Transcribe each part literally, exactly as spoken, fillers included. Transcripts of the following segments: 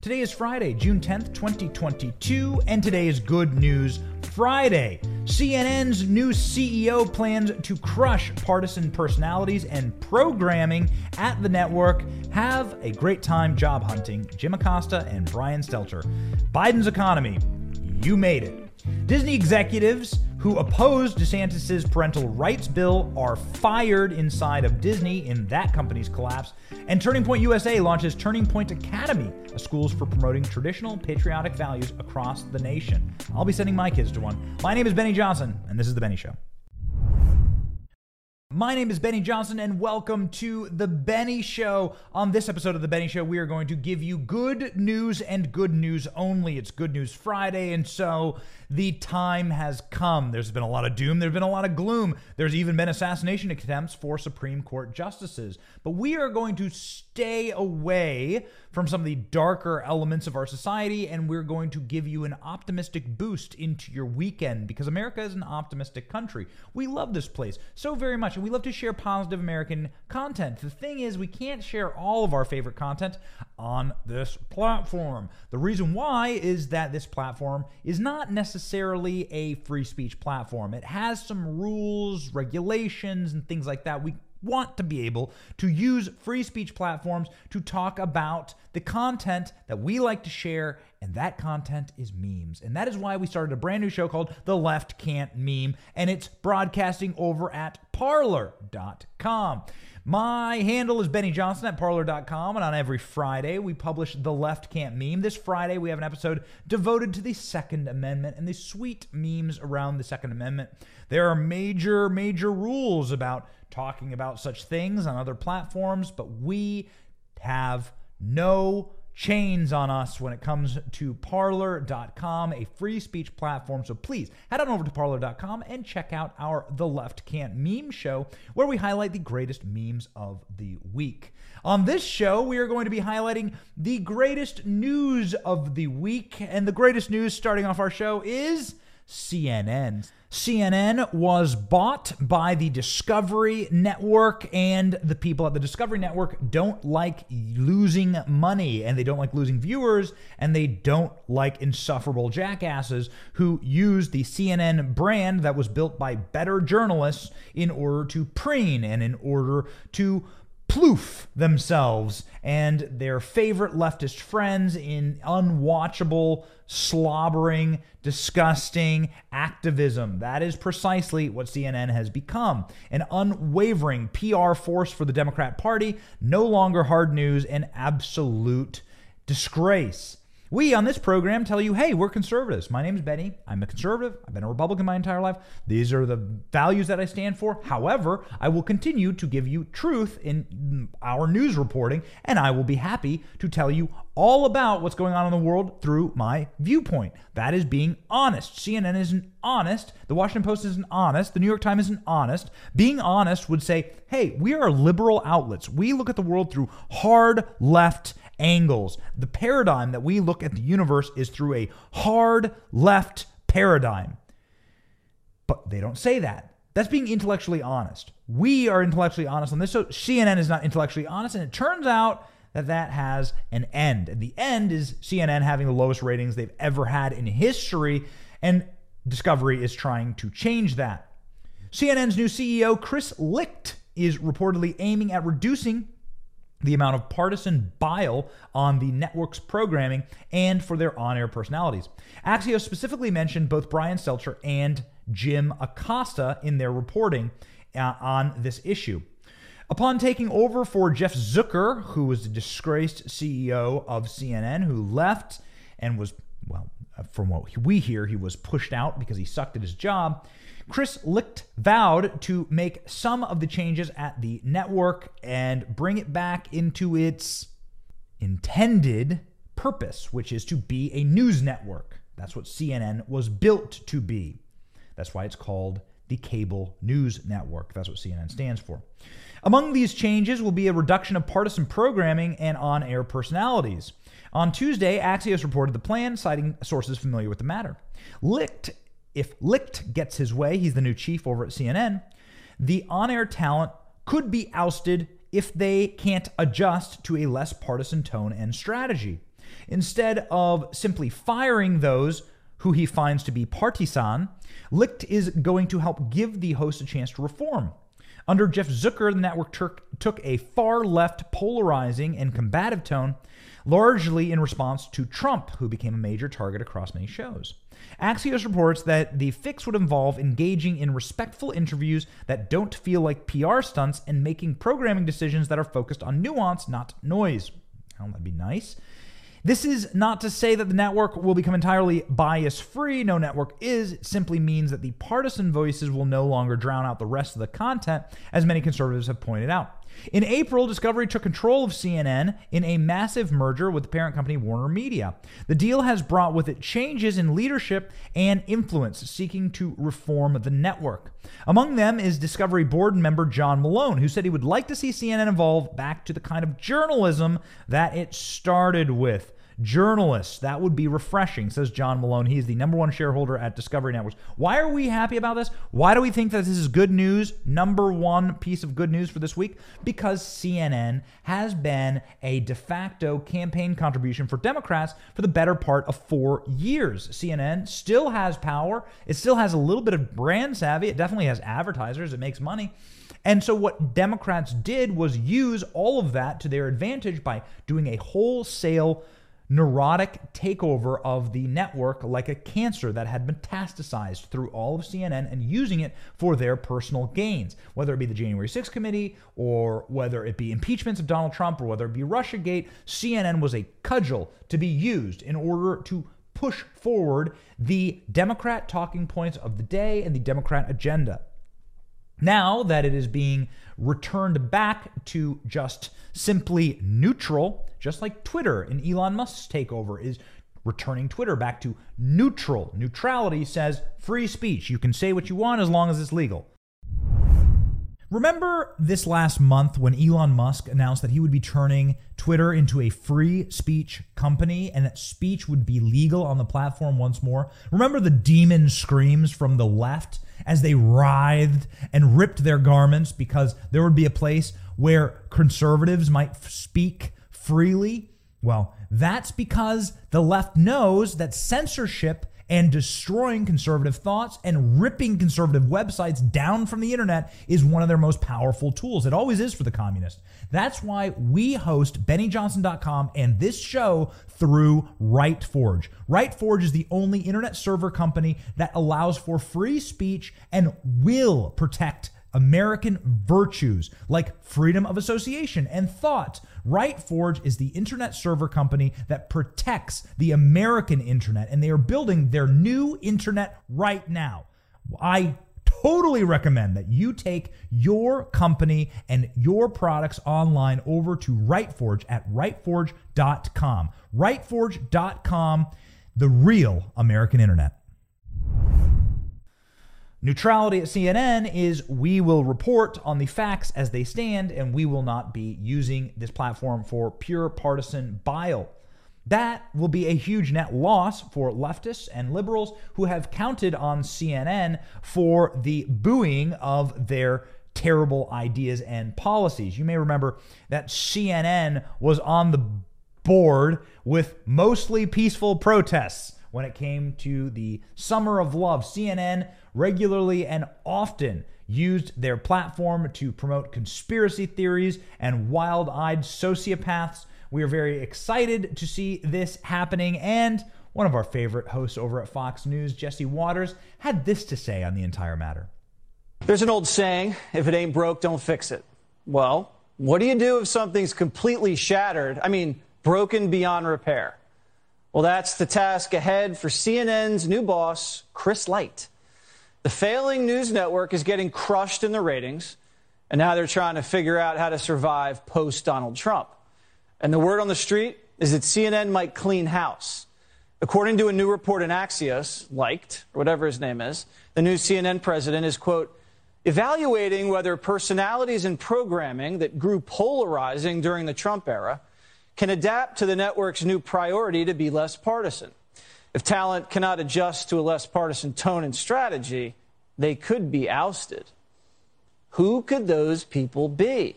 Today is Friday, June tenth, twenty twenty-two, and today is Good News Friday. C N N's new C E O plans to crush partisan personalities and programming at the network. Have a great time job hunting. Jim Acosta and Brian Stelter. Biden's economy. You made it. Disney executives who opposed DeSantis's parental rights bill are fired inside of Disney in that company's collapse. And Turning Point U S A launches Turning Point Academy, a school for promoting traditional patriotic values across the nation. I'll be sending my kids to one. My name is Benny Johnson, and this is The Benny Show. My name is Benny Johnson, and welcome to The Benny Show. On this episode of The Benny Show, we are going to give you good news and good news only. It's Good News Friday, and so the time has come. There's been a lot of doom. There's been a lot of gloom. There's even been assassination attempts for Supreme Court justices. But we are going to stay away from some of the darker elements of our society, and we're going to give you an optimistic boost into your weekend, because America is an optimistic country. We love this place so very much. And we love to share positive American content. The thing is, we can't share all of our favorite content on this platform. The reason why is that this platform is not necessarily a free speech platform. It has some rules, regulations, and things like that. We want to be able to use free speech platforms to talk about the content that we like to share, and that content is memes. And that is why we started a brand new show called The Left Can't Meme, and it's broadcasting over at Parler dot com. My handle is Benny Johnson at Parler dot com, and on every Friday we publish The Left Can't Meme. This Friday we have an episode devoted to the Second Amendment and the sweet memes around the Second Amendment. There are major, major rules about talking about such things on other platforms, but we have no chains on us when it comes to Parler dot com, a free speech platform. So please head on over to Parler dot com and check out our The Left Can't Meme show, where we highlight the greatest memes of the week. On this show, we are going to be highlighting the greatest news of the week, and the greatest news starting off our show is C N N. C N N was bought by the Discovery Network, and the people at the Discovery Network don't like losing money, and they don't like losing viewers, and they don't like insufferable jackasses who use the C N N brand that was built by better journalists in order to preen and in order to ploof themselves and their favorite leftist friends in unwatchable, slobbering, disgusting activism. That is precisely what C N N has become. An unwavering P R force for the Democrat Party, no longer hard news, an absolute disgrace. We on this program tell you, hey, we're conservatives. My name is Benny. I'm a conservative. I've been a Republican my entire life. These are the values that I stand for. However, I will continue to give you truth in our news reporting, and I will be happy to tell you all about what's going on in the world through my viewpoint. That is being honest. C N N isn't honest. The Washington Post isn't honest. The New York Times isn't honest. Being honest would say, hey, we are liberal outlets. We look at the world through hard left angles. The paradigm that we look at the universe is through a hard left paradigm. But they don't say that. That's being intellectually honest. We are intellectually honest on this. So C N N is not intellectually honest. And it turns out that that has an end. And the end is C N N having the lowest ratings they've ever had in history. And Discovery is trying to change that. C N N's new C E O, Chris Licht, is reportedly aiming at reducing the amount of partisan bile on the network's programming and for their on-air personalities. Axios specifically mentioned both Brian Stelter and Jim Acosta in their reporting uh, on this issue. Upon taking over for Jeff Zucker, who was the disgraced C E O of C N N, who left and was, well, from what we hear, he was pushed out because he sucked at his job, Chris Licht vowed to make some of the changes at the network and bring it back into its intended purpose, which is to be a news network. That's what C N N was built to be. That's why it's called the Cable News Network. That's what C N N stands for. Among these changes will be a reduction of partisan programming and on-air personalities. On Tuesday, Axios reported the plan, citing sources familiar with the matter. Licht, if Licht gets his way, he's the new chief over at C N N, the on-air talent could be ousted if they can't adjust to a less partisan tone and strategy. Instead of simply firing those who he finds to be partisan, Licht is going to help give the host a chance to reform. Under Jeff Zucker, the network tur- took a far-left, polarizing, and combative tone, largely in response to Trump, who became a major target across many shows. Axios reports that the fix would involve engaging in respectful interviews that don't feel like P R stunts and making programming decisions that are focused on nuance, not noise. Oh, that'd be nice. This is not to say that the network will become entirely bias-free. No network is. It simply means that the partisan voices will no longer drown out the rest of the content, as many conservatives have pointed out. In April, Discovery took control of C N N in a massive merger with the parent company WarnerMedia. The deal has brought with it changes in leadership and influence, seeking to reform the network. Among them is Discovery board member John Malone, who said he would like to see C N N evolve back to the kind of journalism that it started with. Journalists, that would be refreshing, says John Malone. He is the number one shareholder at Discovery Networks. Why are we happy about this? Why do we think that this is good news? Number one piece of good news for this week? Because C N N has been a de facto campaign contribution for Democrats for the better part of four years. C N N still has power. It still has a little bit of brand savvy. It definitely has advertisers. It makes money. And so what Democrats did was use all of that to their advantage by doing a wholesale neurotic takeover of the network like a cancer that had metastasized through all of C N N and using it for their personal gains, whether it be the January sixth committee or whether it be impeachments of Donald Trump or whether it be Russiagate. C N N was a cudgel to be used in order to push forward the Democrat talking points of the day and the Democrat agenda. Now that it is being returned back to just simply neutral, just like Twitter and Elon Musk's takeover is returning Twitter back to neutral. Neutrality says free speech. You can say what you want as long as it's legal. Remember this last month when Elon Musk announced that he would be turning Twitter into a free speech company and that speech would be legal on the platform once more? Remember the demon screams from the left as they writhed and ripped their garments because there would be a place where conservatives might speak freely? Well, that's because the left knows that censorship and destroying conservative thoughts and ripping conservative websites down from the internet is one of their most powerful tools. It always is for the communists. That's why we host Benny Johnson dot com and this show through RightForge. RightForge is the only internet server company that allows for free speech and will protect American virtues like freedom of association and thought. RightForge is the internet server company that protects the American internet, and they are building their new internet right now. I totally recommend that you take your company and your products online over to RightForge at right forge dot com. right forge dot com, the real American internet. Neutrality at C N N is we will report on the facts as they stand, and we will not be using this platform for pure partisan bile. That will be a huge net loss for leftists and liberals who have counted on C N N for the buoying of their terrible ideas and policies. You may remember that C N N was on the board with mostly peaceful protests when it came to the Summer of Love. C N N regularly and often used their platform to promote conspiracy theories and wild-eyed sociopaths. We are very excited to see this happening, and one of our favorite hosts over at Fox News, Jesse Waters, had this to say on the entire matter. There's an old saying, if it ain't broke, don't fix it. Well, what do you do if something's completely shattered? I mean, broken beyond repair? Well, that's the task ahead for C N N's new boss, Chris Licht. The failing news network is getting crushed in the ratings, and now they're trying to figure out how to survive post-Donald Trump. And the word on the street is that C N N might clean house. According to a new report in Axios, Licht, or whatever his name is, the new C N N president is, quote, evaluating whether personalities and programming that grew polarizing during the Trump era can adapt to the network's new priority to be less partisan. If talent cannot adjust to a less partisan tone and strategy, they could be ousted. Who could those people be?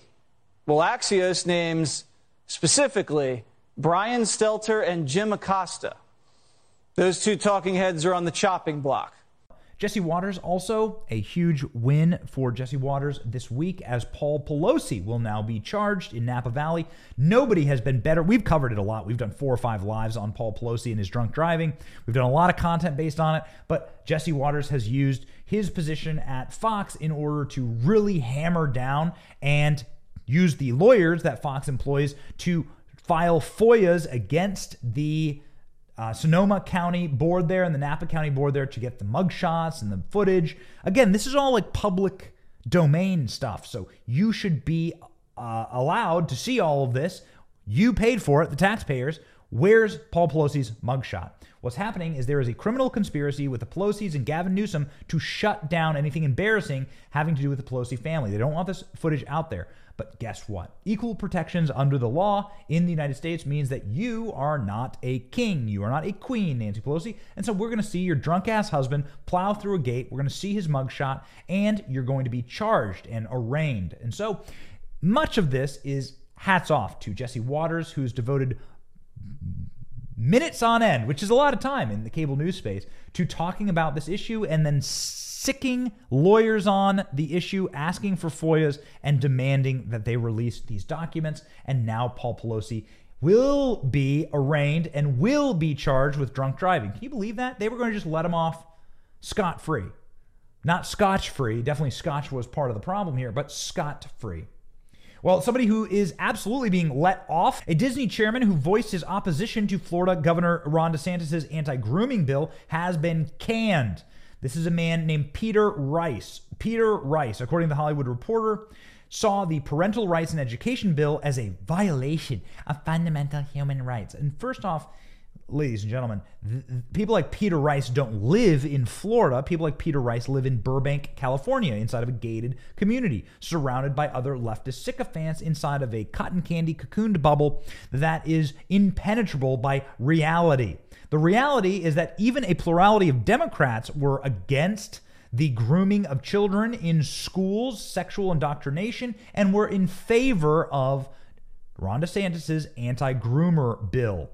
Well, Axios names specifically Brian Stelter and Jim Acosta. Those two talking heads are on the chopping block. Jesse Waters, also a huge win for Jesse Waters this week, as Paul Pelosi will now be charged in Napa Valley. Nobody has been better. We've covered it a lot. We've done four or five lives on Paul Pelosi and his drunk driving. We've done a lot of content based on it, but Jesse Waters has used his position at Fox in order to really hammer down and use the lawyers that Fox employs to file F O I As against the Uh, Sonoma County board there and the Napa County board there to get the mugshots and the footage. Again, this is all like public domain stuff. So you should be uh, allowed to see all of this. You paid for it, the taxpayers. Where's Paul Pelosi's mugshot? What's happening is there is a criminal conspiracy with the Pelosi's and Gavin Newsom to shut down anything embarrassing having to do with the Pelosi family. They don't want this footage out there. But guess what? Equal protections under the law in the United States means that you are not a king. You are not a queen, Nancy Pelosi. And so we're going to see your drunk-ass husband plow through a gate. We're going to see his mugshot, and you're going to be charged and arraigned. And so much of this is hats off to Jesse Waters, who's devoted minutes on end, which is a lot of time in the cable news space, to talking about this issue and then sicking lawyers on the issue, asking for F O I As and demanding that they release these documents. And now Paul Pelosi will be arraigned and will be charged with drunk driving. Can you believe that? They were going to just let him off scot-free. Not scotch-free. Definitely scotch was part of the problem here, but scot-free. Well, somebody who is absolutely being let off, a Disney chairman who voiced his opposition to Florida Governor Ron DeSantis' anti-grooming bill, has been canned. This is a man named Peter Rice. Peter Rice, according to The Hollywood Reporter, saw the Parental Rights in Education bill as a violation of fundamental human rights. And first off, ladies and gentlemen, th- people like Peter Rice don't live in Florida. People like Peter Rice live in Burbank, California, inside of a gated community, surrounded by other leftist sycophants inside of a cotton candy cocooned bubble that is impenetrable by reality. The reality is that even a plurality of Democrats were against the grooming of children in schools, sexual indoctrination, and were in favor of Ron DeSantis' anti-groomer bill.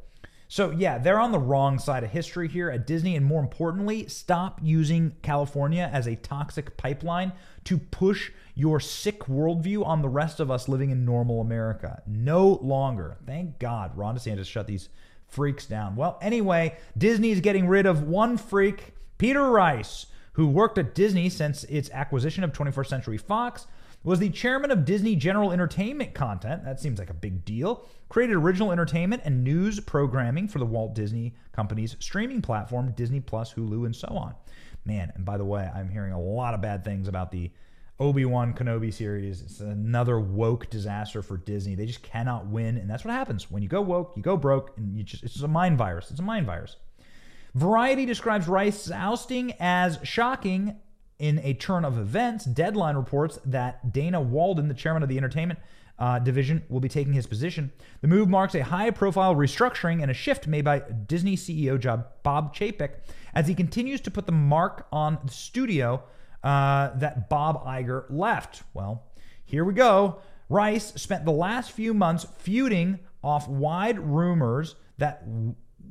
So yeah, they're on the wrong side of history here at Disney, and more importantly, stop using California as a toxic pipeline to push your sick worldview on the rest of us living in normal America. No longer. Thank God Ron DeSantis shut these freaks down. Well, anyway, Disney's getting rid of one freak, Peter Rice, who worked at Disney since its acquisition of twenty-first Century Fox, was the chairman of Disney General Entertainment Content. That seems like a big deal. Created original entertainment and news programming for the Walt Disney Company's streaming platform, Disney Plus, Hulu, and so on. Man, and by the way, I'm hearing a lot of bad things about the Obi-Wan Kenobi series. It's another woke disaster for Disney. They just cannot win, and that's what happens. When you go woke, you go broke, and you just it's just a mind virus. It's a mind virus. Variety describes Rice's ousting as shocking. In a turn of events, Deadline reports that Dana Walden, the chairman of the entertainment uh, division, will be taking his position. The move marks a high-profile restructuring and a shift made by Disney C E O Bob Chapek as he continues to put the mark on the studio uh, that Bob Iger left. Well, here we go. Rice spent the last few months feuding off wide rumors that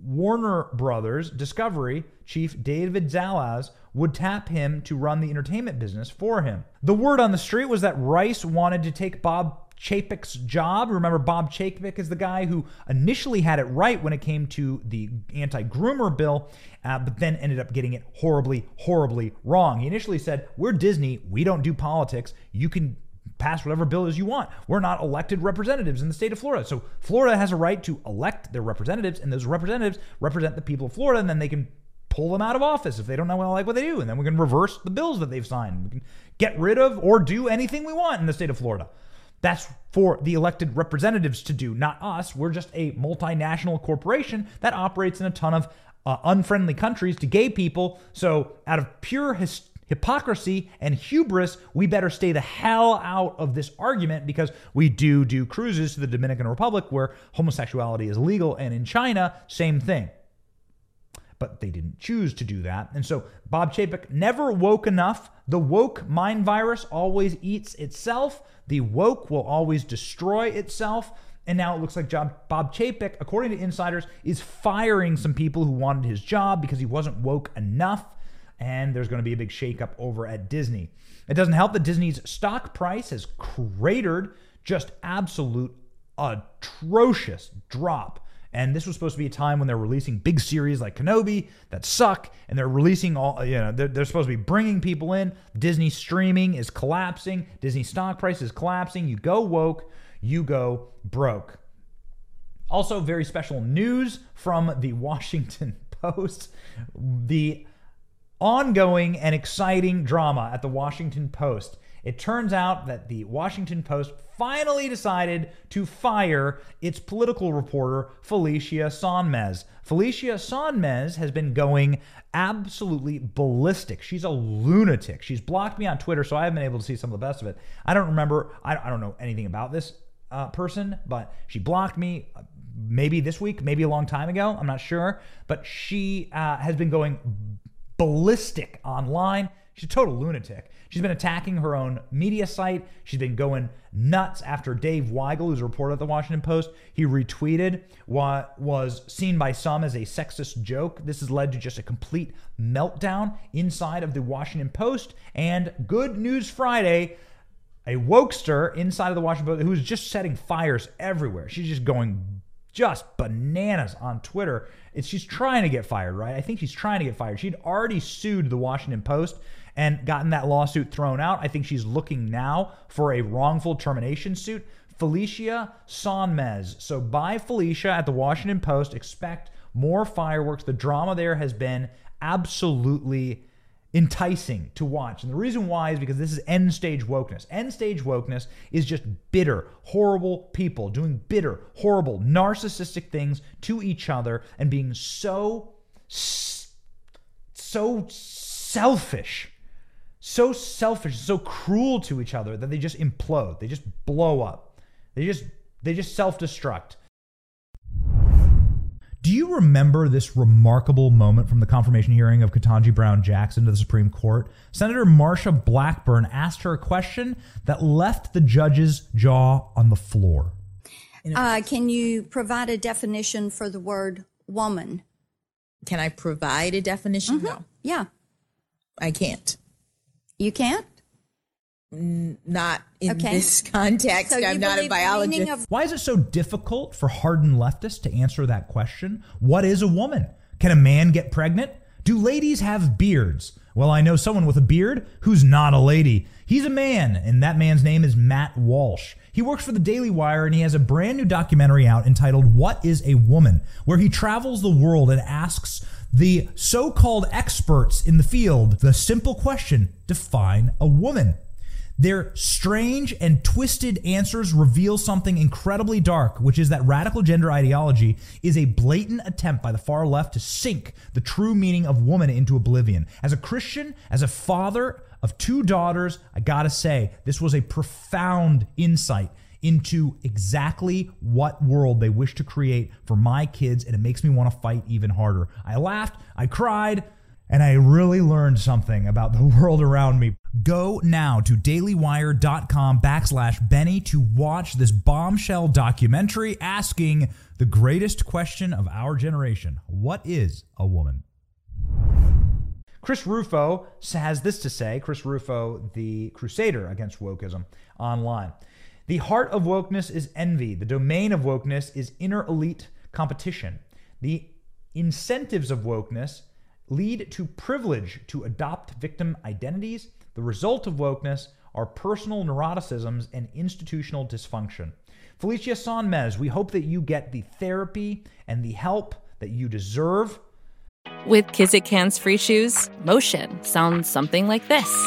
Warner Brothers Discovery chief David Zalaz would tap him to run the entertainment business for him. The word on the street was that Rice wanted to take Bob Chapek's job. Remember, Bob Chapek is the guy who initially had it right when it came to the anti-groomer bill, uh, but then ended up getting it horribly, horribly wrong. He initially said, we're Disney, we don't do politics, you can pass whatever bill as you want. We're not elected representatives in the state of Florida. So Florida has a right to elect their representatives, and those representatives represent the people of Florida, and then they can pull them out of office if they don't know well, like what they do. And then we can reverse the bills that they've signed. We can get rid of or do anything we want in the state of Florida. That's for the elected representatives to do, not us. We're just a multinational corporation that operates in a ton of uh, unfriendly countries to gay people. So out of pure hysteria, hypocrisy and hubris, we better stay the hell out of this argument, because we do do cruises to the Dominican Republic where homosexuality is legal, and in China, same thing. But they didn't choose to do that. And so Bob Chapek, never woke enough. The woke mind virus always eats itself. The woke will always destroy itself. And now it looks like Bob Chapek, according to insiders, is firing some people who wanted his job because he wasn't woke enough. And there's going to be a big shakeup over at Disney. It doesn't help that Disney's stock price has cratered, just absolute atrocious drop. And this was supposed to be a time when they're releasing big series like Kenobi that suck, and they're releasing all, you know, they're, they're supposed to be bringing people in. Disney streaming is collapsing. Disney stock price is collapsing. You go woke, you go broke. Also, very special news from the Washington Post. The ongoing and exciting drama at the Washington Post. It turns out that the Washington Post finally decided to fire its political reporter, Felicia Sonmez. Felicia Sonmez has been going absolutely ballistic. She's a lunatic. She's blocked me on Twitter, so I haven't been able to see some of the best of it. I don't remember, I, I don't know anything about this uh, person, but she blocked me maybe this week, maybe a long time ago, I'm not sure. But she uh, has been going ballistic online. She's a total lunatic. She's been attacking her own media site. She's been going nuts after Dave Weigel, who's a reporter at the Washington Post. He retweeted what was seen by some as a sexist joke. This has led to just a complete meltdown inside of the Washington Post. And Good News Friday, a wokester inside of the Washington Post who's just setting fires everywhere. She's just going just bananas on Twitter. It's, she's trying to get fired, right? I think she's trying to get fired. She'd already sued the Washington Post and gotten that lawsuit thrown out. I think she's looking now for a wrongful termination suit. Felicia Sonmez. So by Felicia at the Washington Post, expect more fireworks. The drama there has been absolutely enticing to watch. And the reason why is because this is end stage wokeness. End stage wokeness is just bitter, horrible people doing bitter, horrible, narcissistic things to each other and being so, so selfish, so selfish, so cruel to each other that they just implode. They just blow up. They just, they just self-destruct. Do you remember this remarkable moment from the confirmation hearing of Ketanji Brown Jackson to the Supreme Court? Senator Marsha Blackburn asked her a question that left the judge's jaw on the floor. Uh, can you provide a definition for the word woman? Can I provide a definition? Mm-hmm. No. Yeah. I can't. You can't? Not in okay. this context. So I'm not a biologist. Of- Why is it so difficult for hardened leftists to answer that question? What is a woman? Can a man get pregnant? Do ladies have beards? Well, I know someone with a beard who's not a lady. He's a man, and that man's name is Matt Walsh. He works for the Daily Wire, and he has a brand new documentary out entitled What is a Woman?, where he travels the world and asks the so-called experts in the field the simple question, define a woman. Their strange and twisted answers reveal something incredibly dark, which is that radical gender ideology is a blatant attempt by the far left to sink the true meaning of woman into oblivion. As a Christian, as a father of two daughters, I gotta say, this was a profound insight into exactly what world they wish to create for my kids, and it makes me want to fight even harder. I laughed, I cried, and I really learned something about the world around me. Go now to dailywire.com backslash Benny to watch this bombshell documentary asking the greatest question of our generation. What is a woman? Chris Rufo has this to say. Chris Rufo, the crusader against wokeism online. The heart of wokeness is envy. The domain of wokeness is inner elite competition. The incentives of wokeness lead to privilege to adopt victim identities. The result of wokeness are personal neuroticisms and institutional dysfunction. Felicia Sonmez, we hope that you get the therapy and the help that you deserve. With Kizikans free shoes, motion sounds something like this.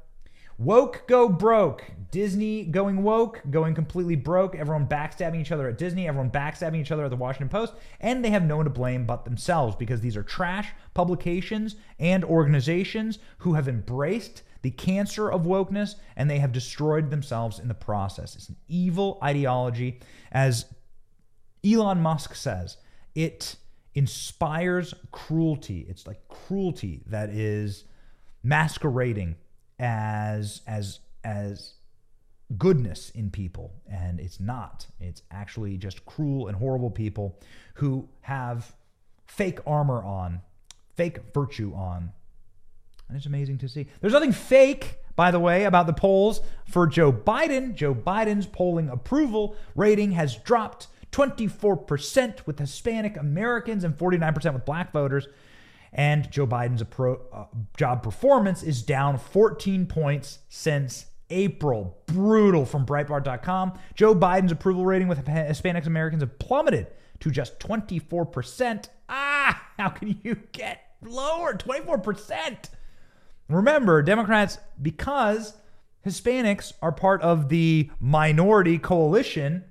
Woke go broke. Disney going woke, going completely broke. Everyone backstabbing each other at Disney. Everyone backstabbing each other at the Washington Post. And they have no one to blame but themselves, because these are trash publications and organizations who have embraced the cancer of wokeness, and they have destroyed themselves in the process. It's an evil ideology. As Elon Musk says, it inspires cruelty. It's like cruelty that is masquerading as as as goodness in people, and it's not. It's actually just cruel and horrible people who have fake armor on, fake virtue on, and it's amazing to see. There's nothing fake, by the way, about the polls for Joe Biden. Joe Biden's polling approval rating has dropped twenty-four percent with Hispanic Americans and forty-nine percent with black voters. And Joe Biden's appro- uh, job performance is down fourteen points since April. Brutal. From Breitbart dot com. Joe Biden's approval rating with Hispanic Americans have plummeted to just twenty-four percent. Ah, how can you get lower? twenty-four percent. Remember, Democrats, because Hispanics are part of the minority coalition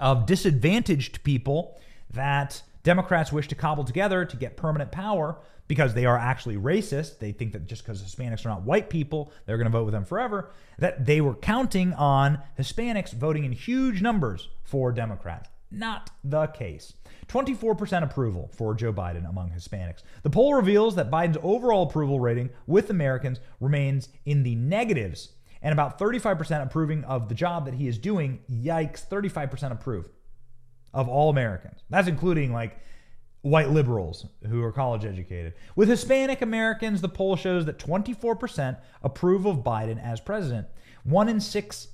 of disadvantaged people that Democrats wish to cobble together to get permanent power, because they are actually racist. They think that just because Hispanics are not white people, they're going to vote with them forever, that they were counting on Hispanics voting in huge numbers for Democrats. Not the case. twenty-four percent approval for Joe Biden among Hispanics. The poll reveals that Biden's overall approval rating with Americans remains in the negatives, and about thirty-five percent approving of the job that he is doing. Yikes, thirty-five percent approve of all Americans. That's including like white liberals who are college educated. With Hispanic Americans, the poll shows that twenty-four percent approve of Biden as president. One in six,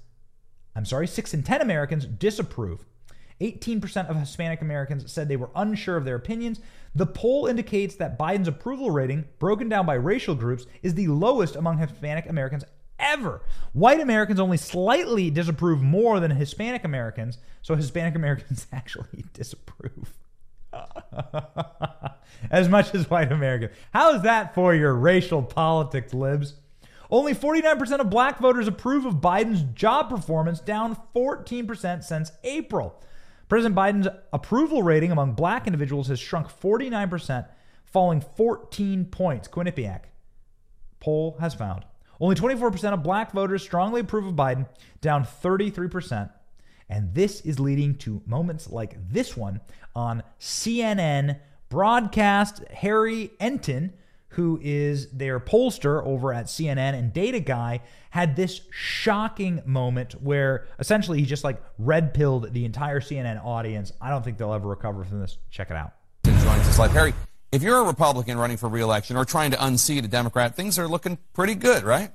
I'm sorry, six in ten Americans disapprove. eighteen percent of Hispanic Americans said they were unsure of their opinions. The poll indicates that Biden's approval rating, broken down by racial groups, is the lowest among Hispanic Americans ever. White Americans only slightly disapprove more than Hispanic Americans, so Hispanic Americans actually disapprove as much as white Americans. How's that for your racial politics, libs? Only forty-nine percent of black voters approve of Biden's job performance, down fourteen percent since April. President Biden's approval rating among black individuals has shrunk forty-nine percent, falling fourteen points. Quinnipiac poll has found. Only twenty-four percent of black voters strongly approve of Biden, down thirty-three percent. And this is leading to moments like this one on C N N broadcast. Harry Enton, who is their pollster over at C N N and data guy, had this shocking moment where essentially he just like red-pilled the entire C N N audience. I don't think they'll ever recover from this. Check it out. Harry, if you're a Republican running for re-election or trying to unseat a Democrat, things are looking pretty good, right?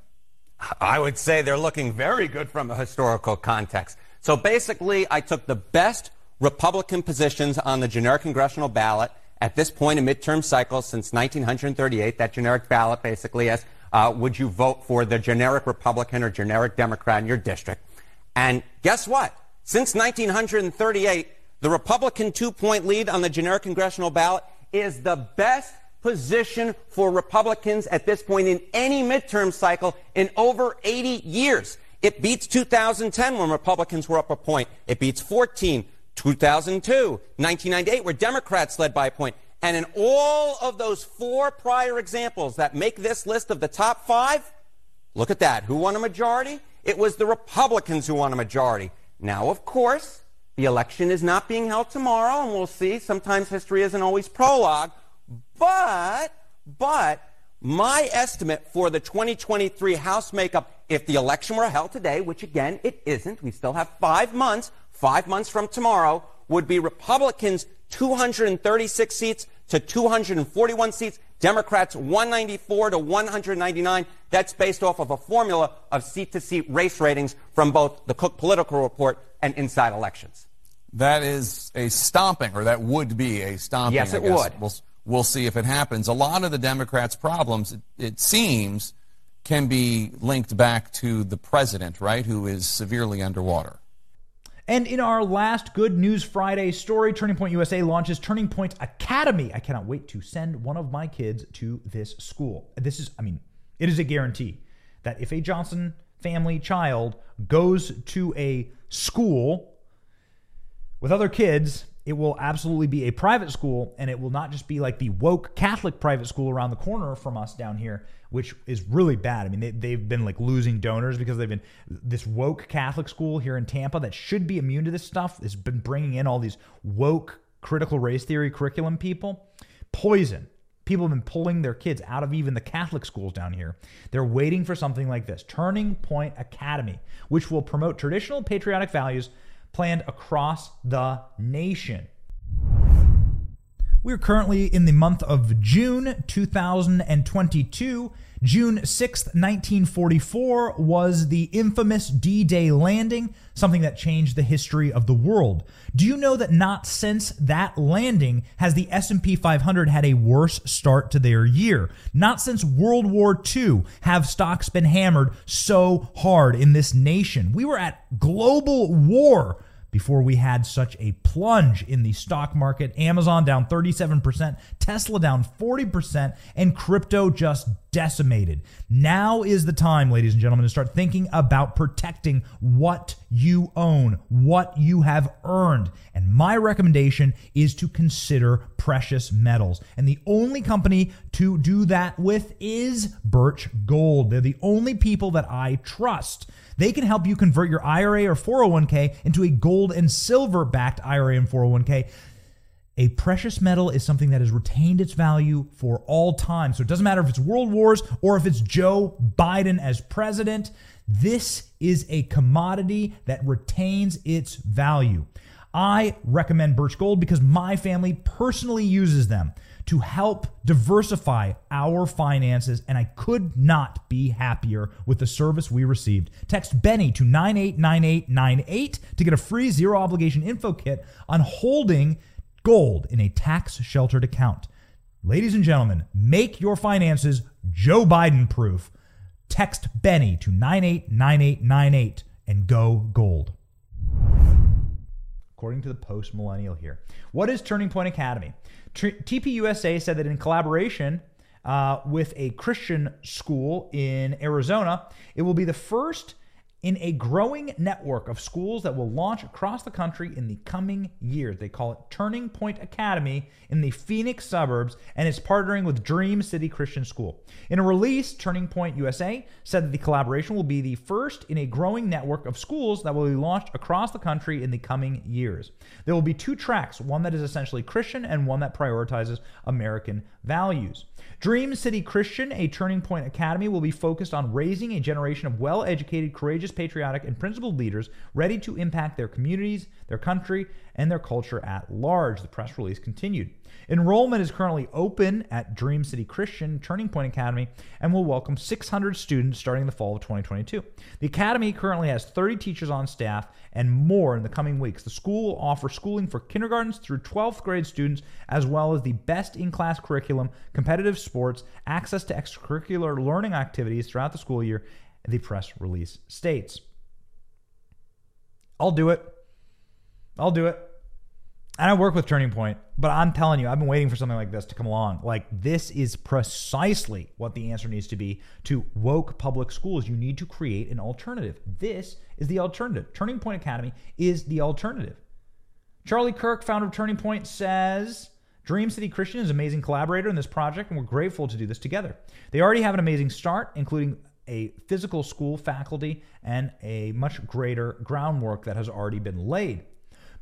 I would say they're looking very good from a historical context. So basically, I took the best Republican positions on the generic congressional ballot at this point in midterm cycles since nineteen thirty-eight. That generic ballot basically asks, uh, would you vote for the generic Republican or generic Democrat in your district? And guess what? Since nineteen thirty-eight, the Republican two-point lead on the generic congressional ballot is the best position for Republicans at this point in any midterm cycle in over eighty years. It beats two thousand ten, when Republicans were up a point. It beats fourteen, two thousand two, nineteen ninety-eight, where Democrats led by a point. And in all of those four prior examples that make this list of the top five, look at that. Who won a majority? It was the Republicans who won a majority. Now, of course, the election is not being held tomorrow, and we'll see. Sometimes history isn't always prologue. But, but, my estimate for the twenty twenty-three House makeup, if the election were held today, which again, it isn't, we still have five months, five months from tomorrow, would be Republicans two hundred thirty-six seats to two hundred forty-one seats. Democrats one ninety-four to one ninety-nine. That's based off of a formula of seat-to-seat race ratings from both the Cook Political Report and Inside Elections. That is a stomping, or that would be a stomping. Yes, it I guess. would. We'll, we'll see if it happens. A lot of the Democrats' problems, it, it seems, can be linked back to the president, right, who is severely underwater. And in our last Good News Friday story, Turning Point U S A launches Turning Point Academy. I cannot wait to send one of my kids to this school. This is, I mean, it is a guarantee that if a Johnson family child goes to a school with other kids, it will absolutely be a private school, and it will not just be like the woke Catholic private school around the corner from us down here, which is really bad. I mean, they, they've been like losing donors because they've been this woke Catholic school here in Tampa that should be immune to this stuff has been bringing in all these woke critical race theory curriculum people. Poison. People have been pulling their kids out of even the Catholic schools down here. They're waiting for something like this, Turning Point Academy, which will promote traditional patriotic values planned across the nation. We're currently in the month of June two thousand twenty-two. June sixth, nineteen forty-four was the infamous D-Day landing, something that changed the history of the world. Do you know that not since that landing has the S and P five hundred had a worse start to their year? Not since World War Two have stocks been hammered so hard in this nation. We were at global war before we had such a plunge in the stock market. Amazon down thirty-seven percent, Tesla down forty percent, and crypto just decimated. Now is the time, ladies and gentlemen, to start thinking about protecting what you own, what you have earned. And my recommendation is to consider precious metals. And the only company to do that with is Birch Gold. They're the only people that I trust. They can help you convert your I R A or four oh one k into a gold and silver backed I R A and four oh one k. A precious metal is something that has retained its value for all time. So it doesn't matter if it's world wars or if it's Joe Biden as president. This is a commodity that retains its value. I recommend Birch Gold because my family personally uses them to help diversify our finances, and I could not be happier with the service we received. Text Benny to nine eight nine eight nine eight to get a free zero obligation info kit on holding gold in a tax sheltered account. Ladies and gentlemen, make your finances Joe Biden proof. Text Benny to nine eight nine eight nine eight and go gold. According to the Post Millennial here, what is Turning Point Academy? T P U S A said that in collaboration uh, with a Christian school in Arizona, it will be the first in a growing network of schools that will launch across the country in the coming years. They call it Turning Point Academy in the Phoenix suburbs, and it's partnering with Dream City Christian School. In a release, Turning Point U S A said that the collaboration will be the first in a growing network of schools that will be launched across the country in the coming years. There will be two tracks, one that is essentially Christian and one that prioritizes American values. Dream City Christian, a Turning Point Academy, will be focused on raising a generation of well-educated, courageous, patriotic, and principled leaders ready to impact their communities, their country, and their culture at large. The press release continued. Enrollment is currently open at Dream City Christian Turning Point Academy and will welcome six hundred students starting the fall of twenty twenty-two. The academy currently has thirty teachers on staff and more in the coming weeks. The school will offer schooling for kindergartens through twelfth grade students, as well as the best-in-class curriculum, competitive sports, access to extracurricular learning activities throughout the school year, the press release states. I'll do it. I'll do it. And I work with Turning Point, but I'm telling you, I've been waiting for something like this to come along. Like, this is precisely what the answer needs to be to woke public schools. You need to create an alternative. This is the alternative. Turning Point Academy is the alternative. Charlie Kirk, founder of Turning Point, says, Dream City Christian is an amazing collaborator in this project, and we're grateful to do this together. They already have an amazing start, including a physical school faculty and a much greater groundwork that has already been laid.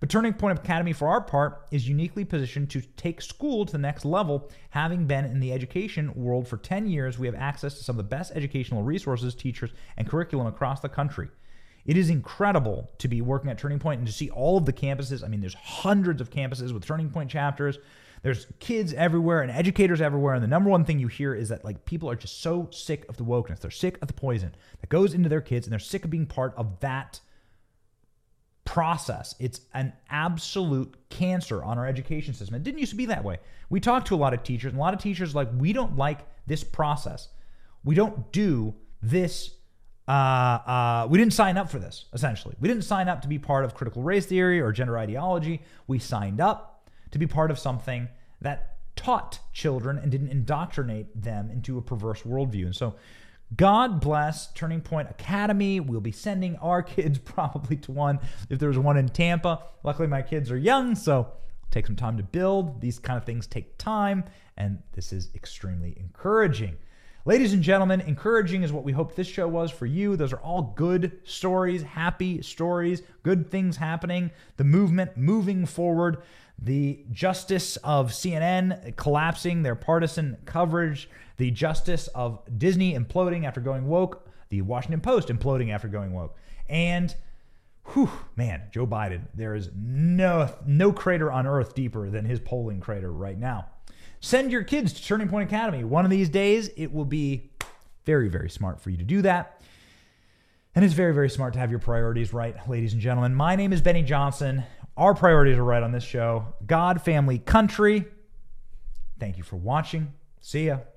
But Turning Point Academy, for our part, is uniquely positioned to take school to the next level. Having been in the education world for ten years, we have access to some of the best educational resources, teachers, and curriculum across the country. It is incredible to be working at Turning Point and to see all of the campuses. I mean, there's hundreds of campuses with Turning Point chapters. There's kids everywhere and educators everywhere. And the number one thing you hear is that like people are just so sick of the wokeness. They're sick of the poison that goes into their kids, and they're sick of being part of that process. It's an absolute cancer on our education system. It didn't used to be that way. We talked to a lot of teachers, and a lot of teachers are like, we don't like this process. We don't do this. Uh, uh, we didn't sign up for this, essentially. We didn't sign up to be part of critical race theory or gender ideology. We signed up to be part of something that taught children and didn't indoctrinate them into a perverse worldview. And so God bless Turning Point Academy. We'll be sending our kids probably to one if there's one in Tampa. Luckily, my kids are young, so take some time to build. These kind of things take time, and this is extremely encouraging. Ladies and gentlemen, encouraging is what we hoped this show was for you. Those are all good stories, happy stories, good things happening, the movement moving forward, the justice of C N N collapsing their partisan coverage, the justice of Disney imploding after going woke, the Washington Post imploding after going woke, and whew, man, Joe Biden. There is no, no crater on earth deeper than his polling crater right now. Send your kids to Turning Point Academy. One of these days, it will be very, very smart for you to do that. And it's very, very smart to have your priorities right, ladies and gentlemen. My name is Benny Johnson. Our priorities are right on this show. God, family, country. Thank you for watching. See ya.